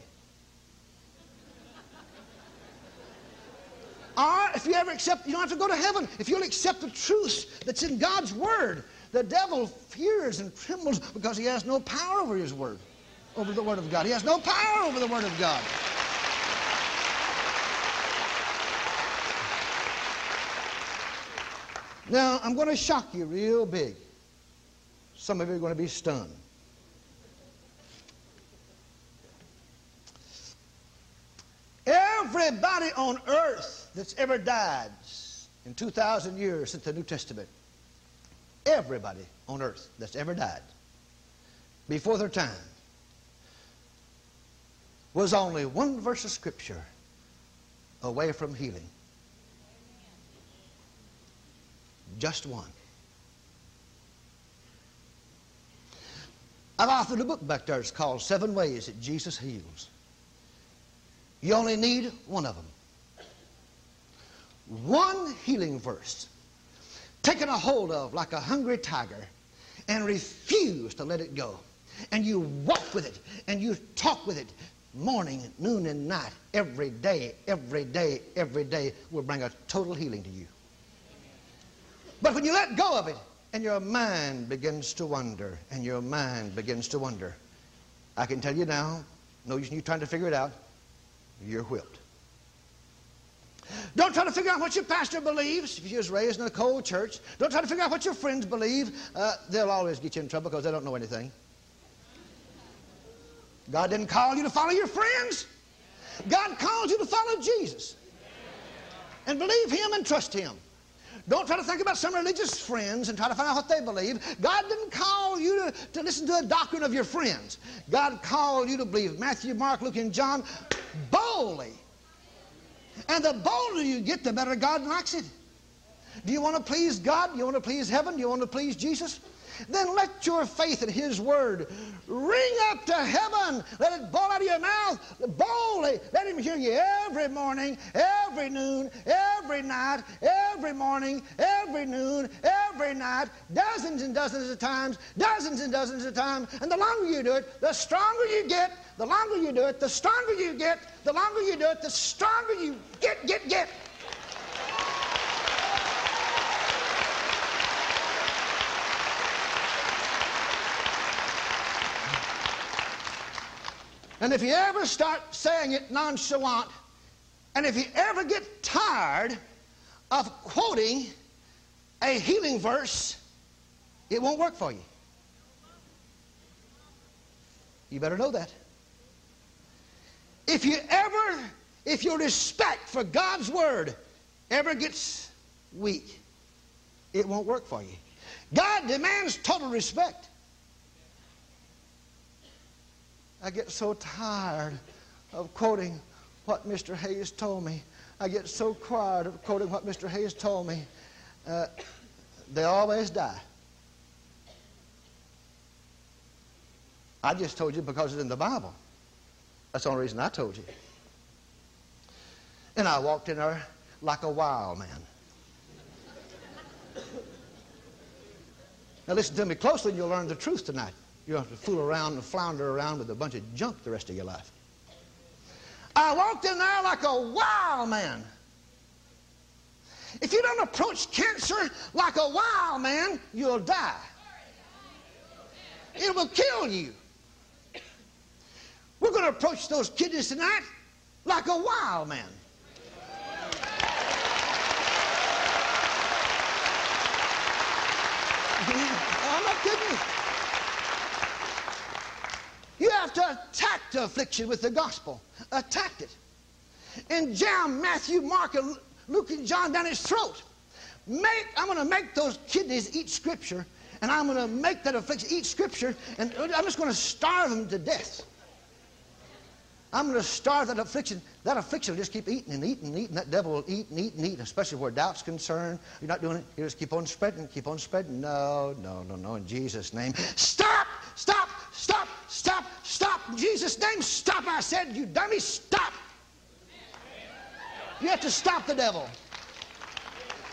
Or if you ever accept, you don't have to go to heaven. If you'll accept the truth that's in God's word, the devil fears and trembles because he has no power over his word, over the word of God. He has no power over the word of God. Now, I'm going to shock you real big. Some of you are going to be stunned. Everybody on earth that's ever died in 2,000 years since the New Testament, everybody on earth that's ever died before their time was only one verse of Scripture away from healing. Just one. I've authored a book back there. It's called 7 Ways That Jesus Heals. You only need one of them. One healing verse taken a hold of like a hungry tiger and refuse to let it go. And you walk with it and you talk with it morning, noon, and night. Every day, every day, every day will bring a total healing to you. But when you let go of it and your mind begins to wander, and your mind begins to wander, I can tell you now, no use in you trying to figure it out, you're whipped. Don't try to figure out what your pastor believes if you was raised in a cold church. Don't try to figure out what your friends believe. They'll always get you in trouble because they don't know anything. God didn't call you to follow your friends. God called you to follow Jesus and believe Him and trust Him. Don't try to think about some religious friends and try to find out what they believe. God didn't call you to listen to the doctrine of your friends. God called you to believe Matthew, Mark, Luke, and John boldly. And the bolder you get, the better God likes it. Do you want to please God? Do you want to please heaven? Do you want to please Jesus? Then let your faith in His word ring up to heaven. Let it boil out of your mouth boldly. Let Him hear you every morning, every noon, every night, every morning, every noon, every night, dozens and dozens of times, dozens and dozens of times. And the longer you do it, the stronger you get. The longer you do it, the stronger you get. The longer you do it, the stronger you get. And if you ever start saying it nonchalant, and if you ever get tired of quoting a healing verse, it won't work for you. You better know that. If your respect for God's word ever gets weak, it won't work for you. God demands total respect. I get so tired of quoting what Mr. Hayes told me. I get so tired of quoting what Mr. Hayes told me. They always die. I just told you because it's in the Bible. That's the only reason I told you. And I walked in there like a wild man. Now listen to me closely and you'll learn the truth tonight. You don't have to fool around and flounder around with a bunch of junk the rest of your life. I walked in there like a wild man. If you don't approach cancer like a wild man, you'll die. It will kill you. We're going to approach those kidneys tonight like a wild man. I'm not kidding. You have to attack the affliction with the gospel. Attack it. And jam Matthew, Mark, and Luke and John down his throat. I'm going to make those kidneys eat Scripture, and I'm going to make that affliction eat Scripture, and I'm just going to starve them to death. I'm going to starve that affliction. That affliction will just keep eating and eating and eating. That devil will eat and eat and eat, especially where doubt's concerned. You're not doing it. You just keep on spreading, keep on spreading. No, no, no, no, in Jesus' name. Stop, stop, stop, stop, stop. In Jesus' name, stop, I said. You dummy, stop. You have to stop the devil.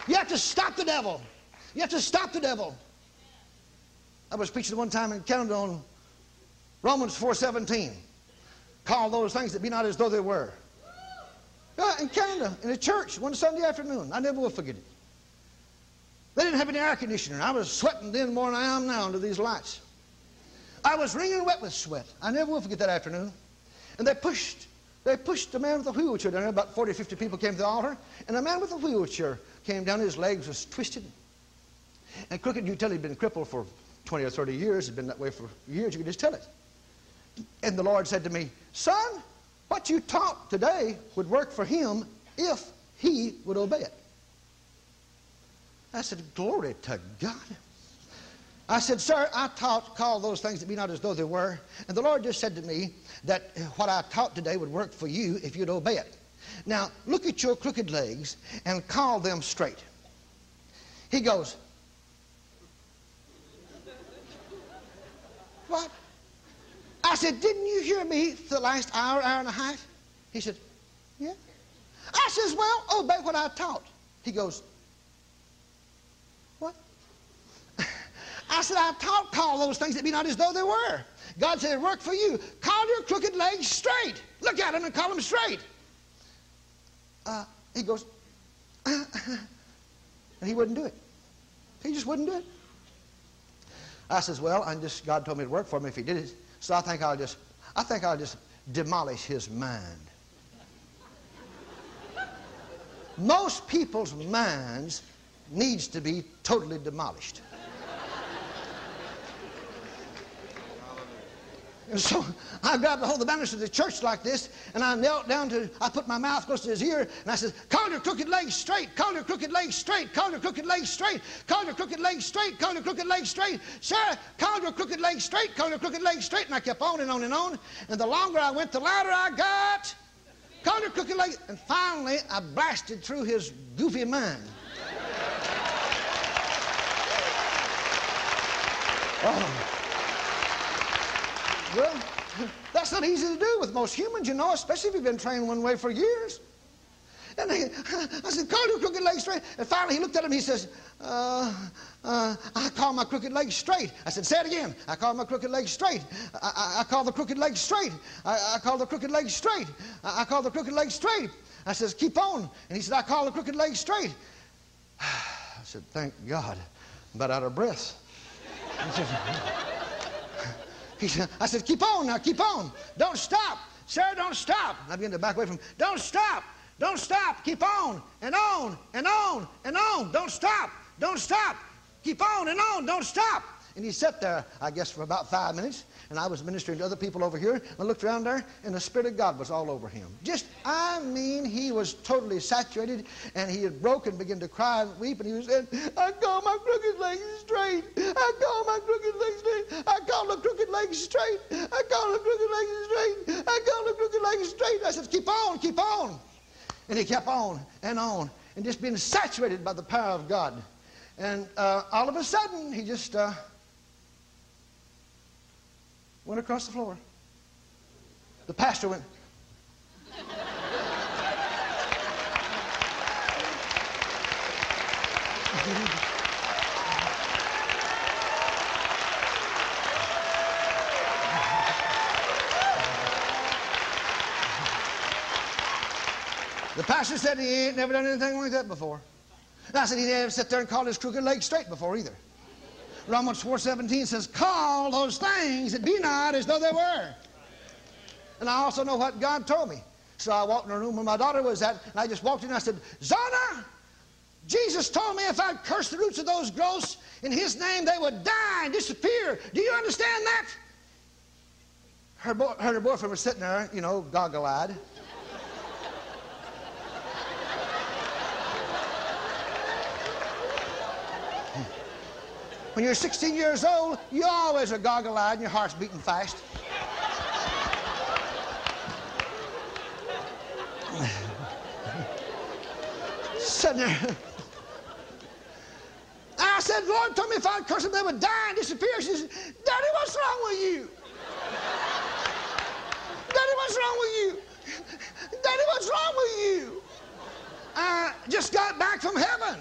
You have to stop the devil. You have to stop the devil. I was preaching one time in Canada on Romans 4:17. Call those things that be not as though they were. In Canada, in a church, one Sunday afternoon. I never will forget it. They didn't have any air conditioner. I was sweating then more than I am now under these lights. I was wringing wet with sweat. I never will forget that afternoon. And they pushed the man with a wheelchair down there. About 40 or 50 people came to the altar. And a man with a wheelchair came down. His legs was twisted and crooked. You could tell he'd been crippled for 20 or 30 years. He'd been that way for years. You could just tell it. And the Lord said to me, "Son, what you taught today would work for him if he would obey it." I said, "Glory to God." I said, "Sir, I taught, call those things that be not as though they were. And the Lord just said to me that what I taught today would work for you if you'd obey it. Now, look at your crooked legs and call them straight." He goes, "What?" I said, "Didn't you hear me for the last hour, hour and a half?" He said, "Yeah." I says, "Well, obey what I taught." He goes, "What?" I said, "I taught, call those things that be not as though they were. God said it worked for you. Call your crooked legs straight. Look at them and call them straight." He goes, and he wouldn't do it. He just wouldn't do it. I says, "Well, God told me it worked for me if he did it. So I think I'll just demolish his mind." Most people's minds needs to be totally demolished. And so I grabbed hold of the banners of the church like this, and I knelt down I put my mouth close to his ear, and I said, "Call your crooked legs straight, call your crooked legs straight, call your crooked legs straight, call your crooked legs straight, call your crooked legs straight, sir, call your crooked legs straight, call your crooked legs straight." And I kept on and on and on, and the longer I went, the louder I got. Call your crooked legs, and finally I blasted through his goofy mind. Oh. Well, that's not easy to do with most humans, you know, especially if you've been trained one way for years. And I said, "Call your crooked legs straight." And finally he looked at him, he says, "I call my crooked legs straight." I said, "Say it again. I call my crooked legs straight. I call the crooked legs straight. I call the crooked legs straight. I call the crooked legs straight." I says, "Keep on." And he said, "I call the crooked legs straight." I said, "Thank God, I'm about out of breath." I said, "Keep on now, keep on. Don't stop. Sir, don't stop." And I began to back away from him. "Don't stop. Don't stop. Keep on and on and on and on. Don't stop. Don't stop. Keep on and on. Don't stop." And he sat there, I guess, for about 5 minutes. And I was ministering to other people over here. I looked around there, and the Spirit of God was all over him. He was totally saturated, and he had broken, began to cry and weep, and he was saying, "I call my crooked legs straight. I call my crooked legs straight. I call the crooked legs straight. I call the crooked legs straight. I call the crooked legs straight." I said, "Keep on, keep on." And he kept on, and just being saturated by the power of God. And all of a sudden, he just... went across the floor. The pastor went. The pastor said he ain't never done anything like that before. And I said he never sit there and called his crooked leg straight before either. Romans 4:17 says, call those things that be not as though they were. And I also know what God told me. So I walked in a room where my daughter was at, and I just walked in and I said, Zona, Jesus told me if I'd curse the roots of those growths in His name, they would die and disappear. Do you understand that? Her boyfriend was sitting there, you know, goggle-eyed. When you're 16 years old, you always are goggle-eyed and your heart's beating fast. Sitting there. I said, Lord told me if I'd curse them, they would die and disappear. She said, Daddy, what's wrong with you? Daddy, what's wrong with you? Daddy, what's wrong with you? I just got back from heaven.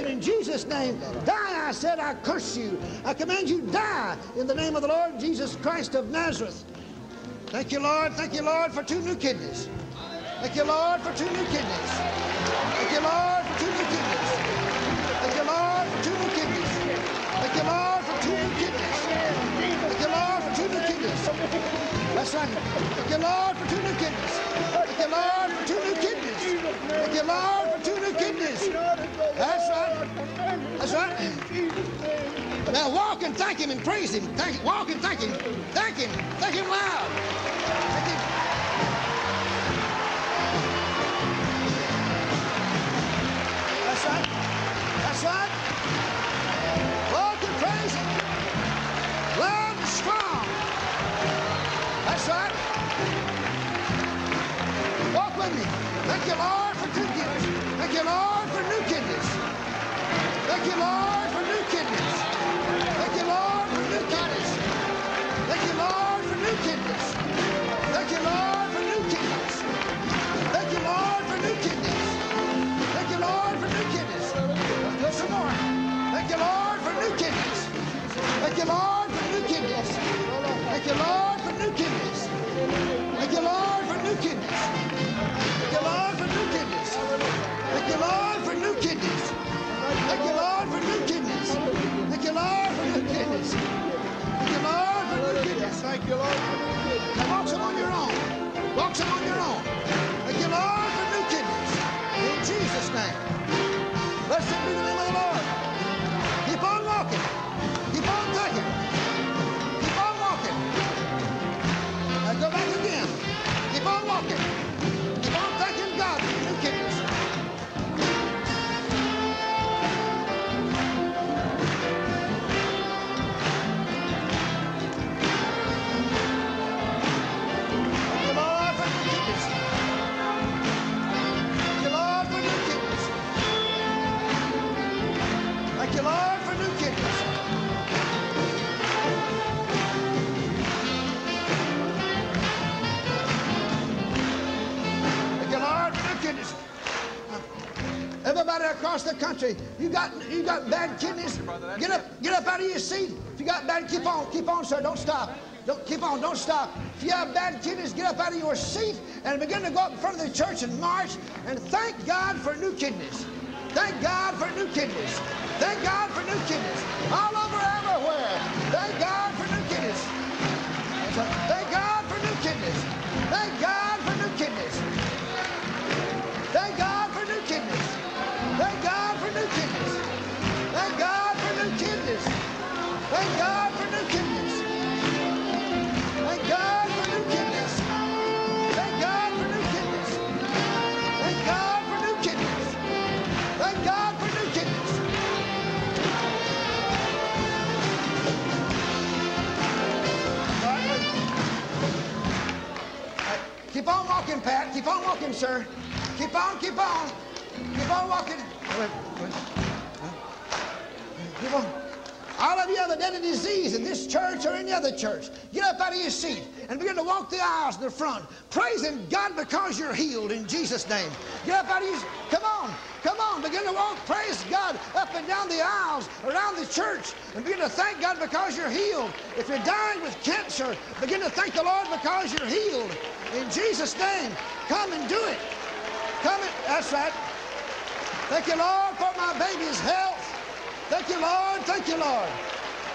In Jesus' name, die, I said, I curse you. I command you, die in the name of the Lord Jesus Christ of Nazareth. Thank you, Lord. Thank you, Lord, for two new kidneys. Thank you, Lord, for two new kidneys. Thank you, Lord, for two new kidneys. Thank you, Lord, for two new kidneys. Thank you, Lord, for two new kidneys. Thank you, Lord, for two new kidneys. That's right. Thank you, Lord, for two new kidneys. Thank you, Lord, for two new kidneys. Thank you, Lord, for two new kidneys. That's right. That's right. Now walk and thank Him and praise Him. Thank, walk and thank Him. Thank Him. Thank Him loud. Thank Him. That's right. That's right. Walk and praise Him. Loud and strong. That's right. Walk with me. Thank you, Lord, for good gifts. Thank you, Lord, for new kidneys. Thank you, Lord, for new kidneys. Thank you, Lord, for new kidneys. Thank you, Lord, for new kidneys. Thank you, Lord, for new kidneys. Thank you, Lord, for new kidneys. Thank you, Lord, for new kidneys. Let's go some more. Thank you, Lord, for new kidneys. Thank you, Lord, for new kidneys. Thank you, Lord, for new kidneys. Thank you, Lord, for new kidneys. Thank you, Lord, for new kidneys. Thank you, Lord, for new kidneys. Thank you, Lord, for new kidneys. Thank you, Lord, for new kidneys. Thank you, Lord, for new kidneys. Thank you, Lord, for new kidneys. Now walk some on your own. Walk some on your own. Thank you, Lord, for new kidneys. In Jesus' name. Blessed be the name of the Lord. Keep on walking. Keep on thanking. Keep on walking. Now go back again. Keep on walking. Keep on thanking God for new kidneys. Everybody across the country, you got bad kidneys. Get up out of your seat. If you got bad, keep on, sir. Don't stop. Don't keep on, don't stop. If you have bad kidneys, get up out of your seat and begin to go up in front of the church and march and thank God for new kidneys. Thank God for new kidneys. Thank God for new kidneys. All over, everywhere. Thank God for new kidneys. Thank God for new kidneys. Thank God for new kidneys. Thank God for new kidneys. Thank God for new kidneys. Thank God for new kidneys. Thank God for new kidneys. Thank God for new kidneys. Thank God for new kidneys. Thank God for new kidneys. Thank God for new kidneys. All right. Keep on walking, Pat. Keep on walking, sir. Keep on, keep on. Keep on walking. Wait. Keep on. All of you have identity disease in this church or any other church. Get up out of your seat and begin to walk the aisles in the front, praising God because you're healed in Jesus' name. Get up out of your seat. Come on. Come on. Begin to walk. Praise God up and down the aisles around the church and begin to thank God because you're healed. If you're dying with cancer, begin to thank the Lord because you're healed in Jesus' name. Come and do it. Come and, that's right. Thank you, Lord, for my baby's health. Thank you, Lord. Thank you, Lord.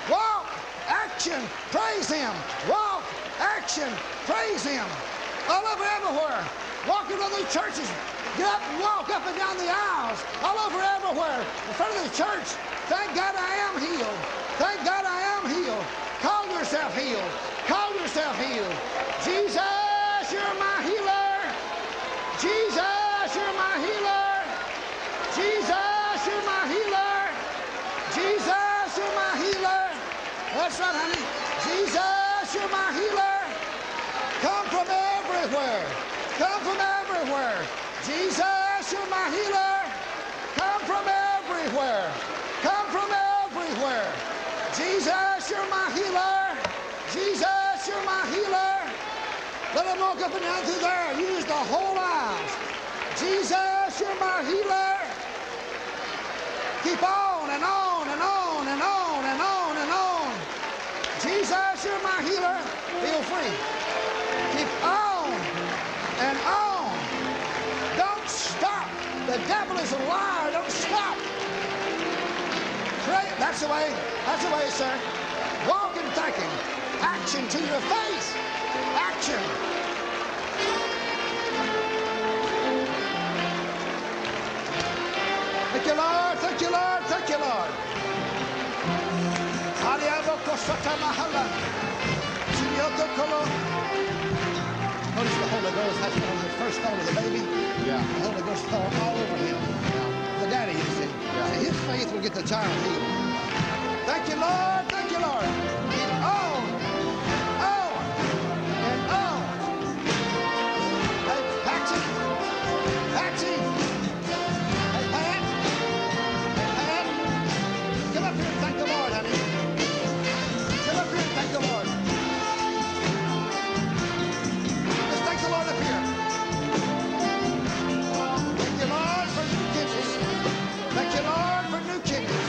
Walk, action, praise Him. Walk, action, praise Him. All over, everywhere. Walk into the churches. Get up and walk up and down the aisles. All over, everywhere. In front of the church. Thank God I am healed. Thank God I am healed. Call yourself healed. Call yourself healed. Jesus, you're my healer. Jesus, you're my healer. Jesus, you're my healer. Jesus, you're my healer. That's right, honey. Jesus, you're my healer. Come from everywhere. Come from everywhere. Jesus, you're my healer. Come from everywhere. Come from everywhere. Jesus, you're my healer. Jesus, you're my healer. Let him walk up and down through there. Use the whole eyes. Jesus, you're my healer. Keep on and on and on and on and on and on. Jesus, you're my healer. Feel free. Keep on and on. Don't stop. The devil is a liar. Don't stop. Pray. That's the way. That's the way, sir. Walk and thank him. Action to your face. Action. Thank you, Lord. Thank you, Lord. Thank you, Lord. Notice the Holy Ghost has been on the first thought of the baby. Yeah. The Holy Ghost thought all over him. Yeah. The daddy is it. Yeah. So his faith will get the child healed. Thank you, Lord. Thank you, Lord. Oh, oh, and oh. Hey, Patsy. Patsy. Thank you, Lord, for new kidneys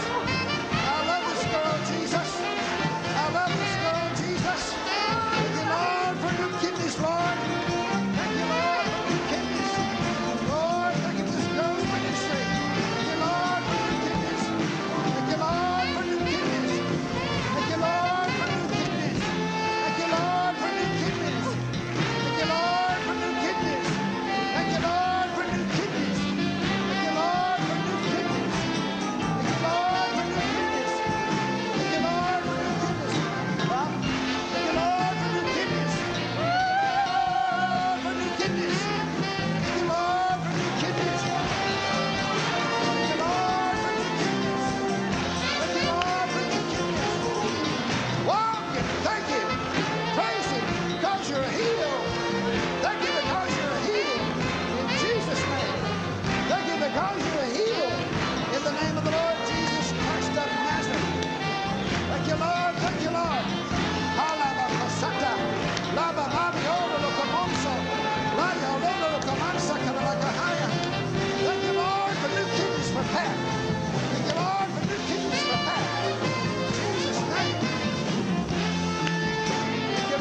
for Pat. In Jesus' name. Thank you,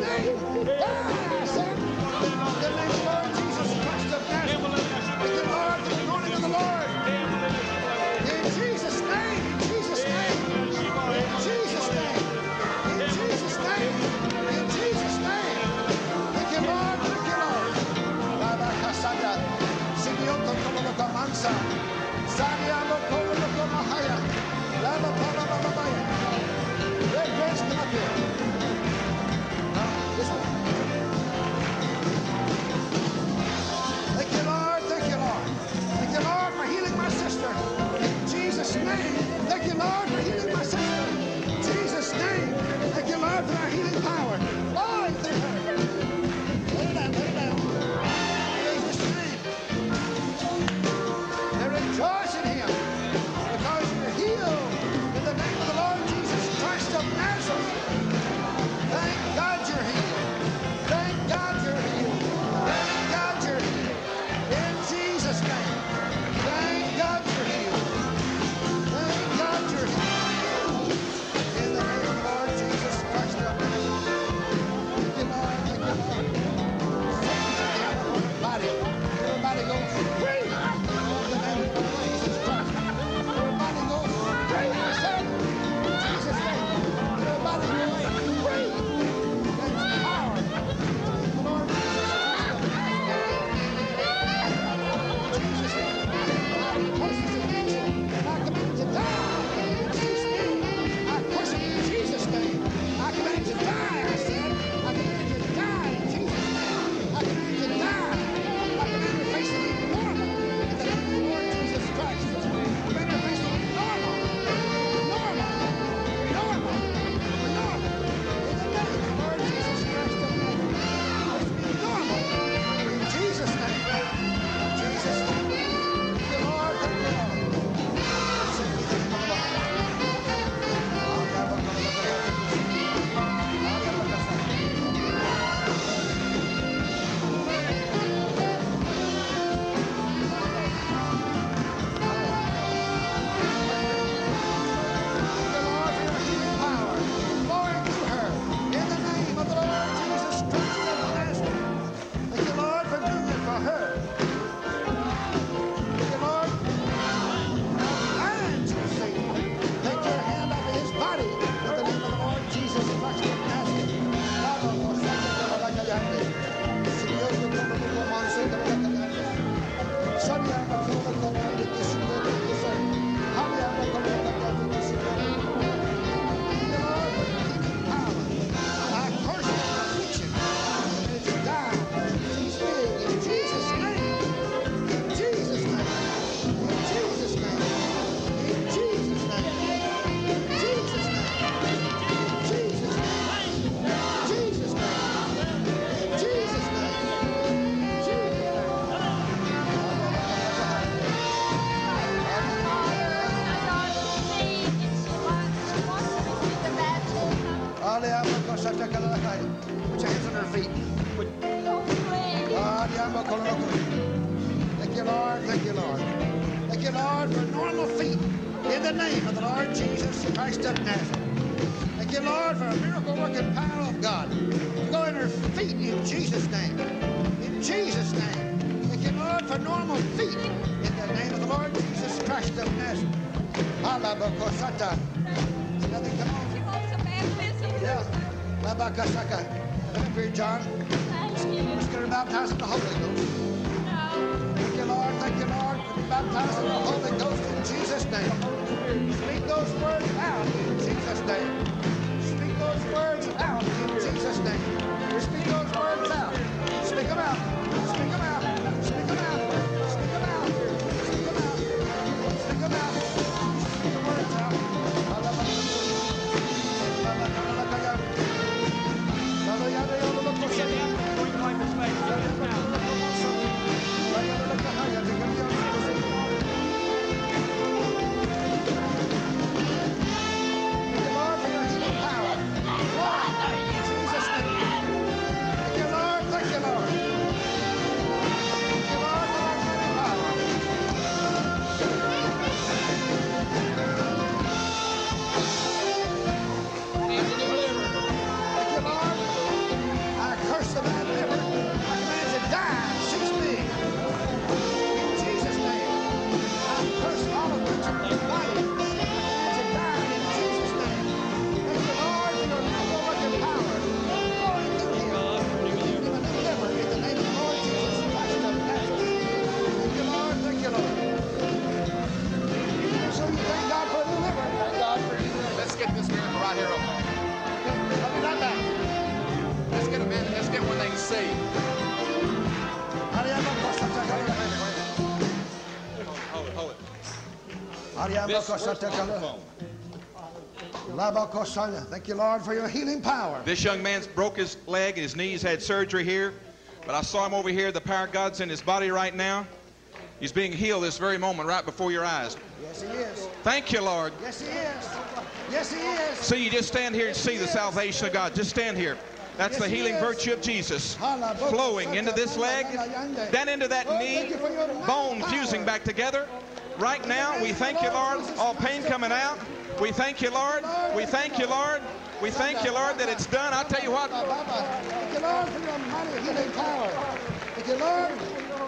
Point blank display. Thank you, Lord, for your healing power. This young man broke his leg, his knees, had surgery here, but I saw him over here. The power of God's in his body right now. He's being healed this very moment right before your eyes. Yes, he is. Thank you, Lord. Yes, he is. Yes, he is. See, you just stand here and see the salvation of God. Just stand here. That's the healing virtue of Jesus flowing into this leg, then into that knee, bone fusing back together. Right now, we thank you, Lord, all pain coming out. We thank you, Lord. We thank you, Lord. We thank you, Lord, that it's done. I'll tell you what. Thank you, Lord, for your mighty healing power. Thank you, Lord.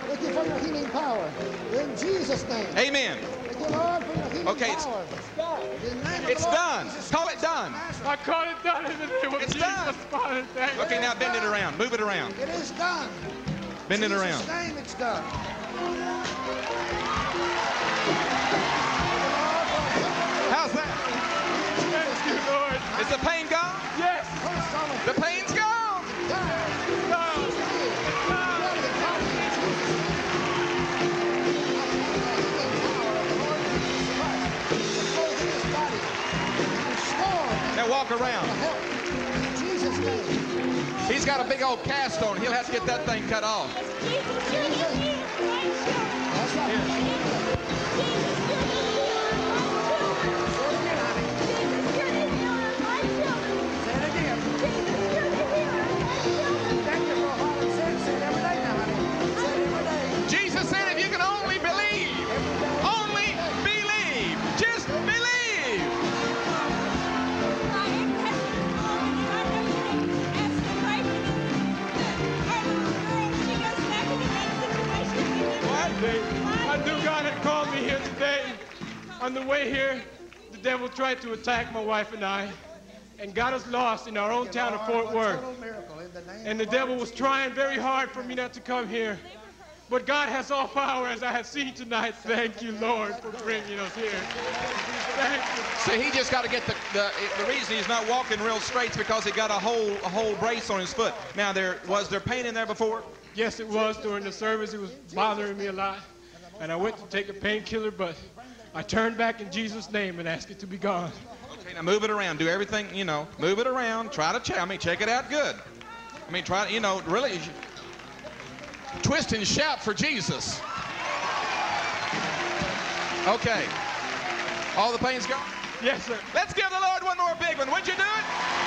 Thank you for your healing power. In Jesus' name. Amen. Thank you, Lord, for your healing power. It's done. Call it done. I call it done in the name of Jesus' mighty name. Okay, now bend it around. Move it around. It is done. Bend it around. In Jesus' name, it's done. How's that? Thank you, Lord. Is the pain gone? Yes. The pain's gone. Now walk around. He's got a big old cast on. He'll have to get that thing cut off. On the way here, the devil tried to attack my wife and I and got us lost in our own town of Fort Worth. And the devil was trying very hard for me not to come here. But God has all power, as I have seen tonight. Thank you, Lord, for bringing us here. Thank you. See, he just got to get the reason he's not walking real straight is because he got a whole brace on his foot. Now, was there pain in there before? Yes, it was. During the service, it was bothering me a lot. And I went to take a painkiller, but I turn back in Jesus' name and ask it to be gone. Okay, now move it around. Do everything, you know. Move it around. Try to check. I mean, check it out good. I mean, try to, you know, really twist and shout for Jesus. Okay. All the pain's gone? Yes, sir. Let's give the Lord one more big one. Would you do it?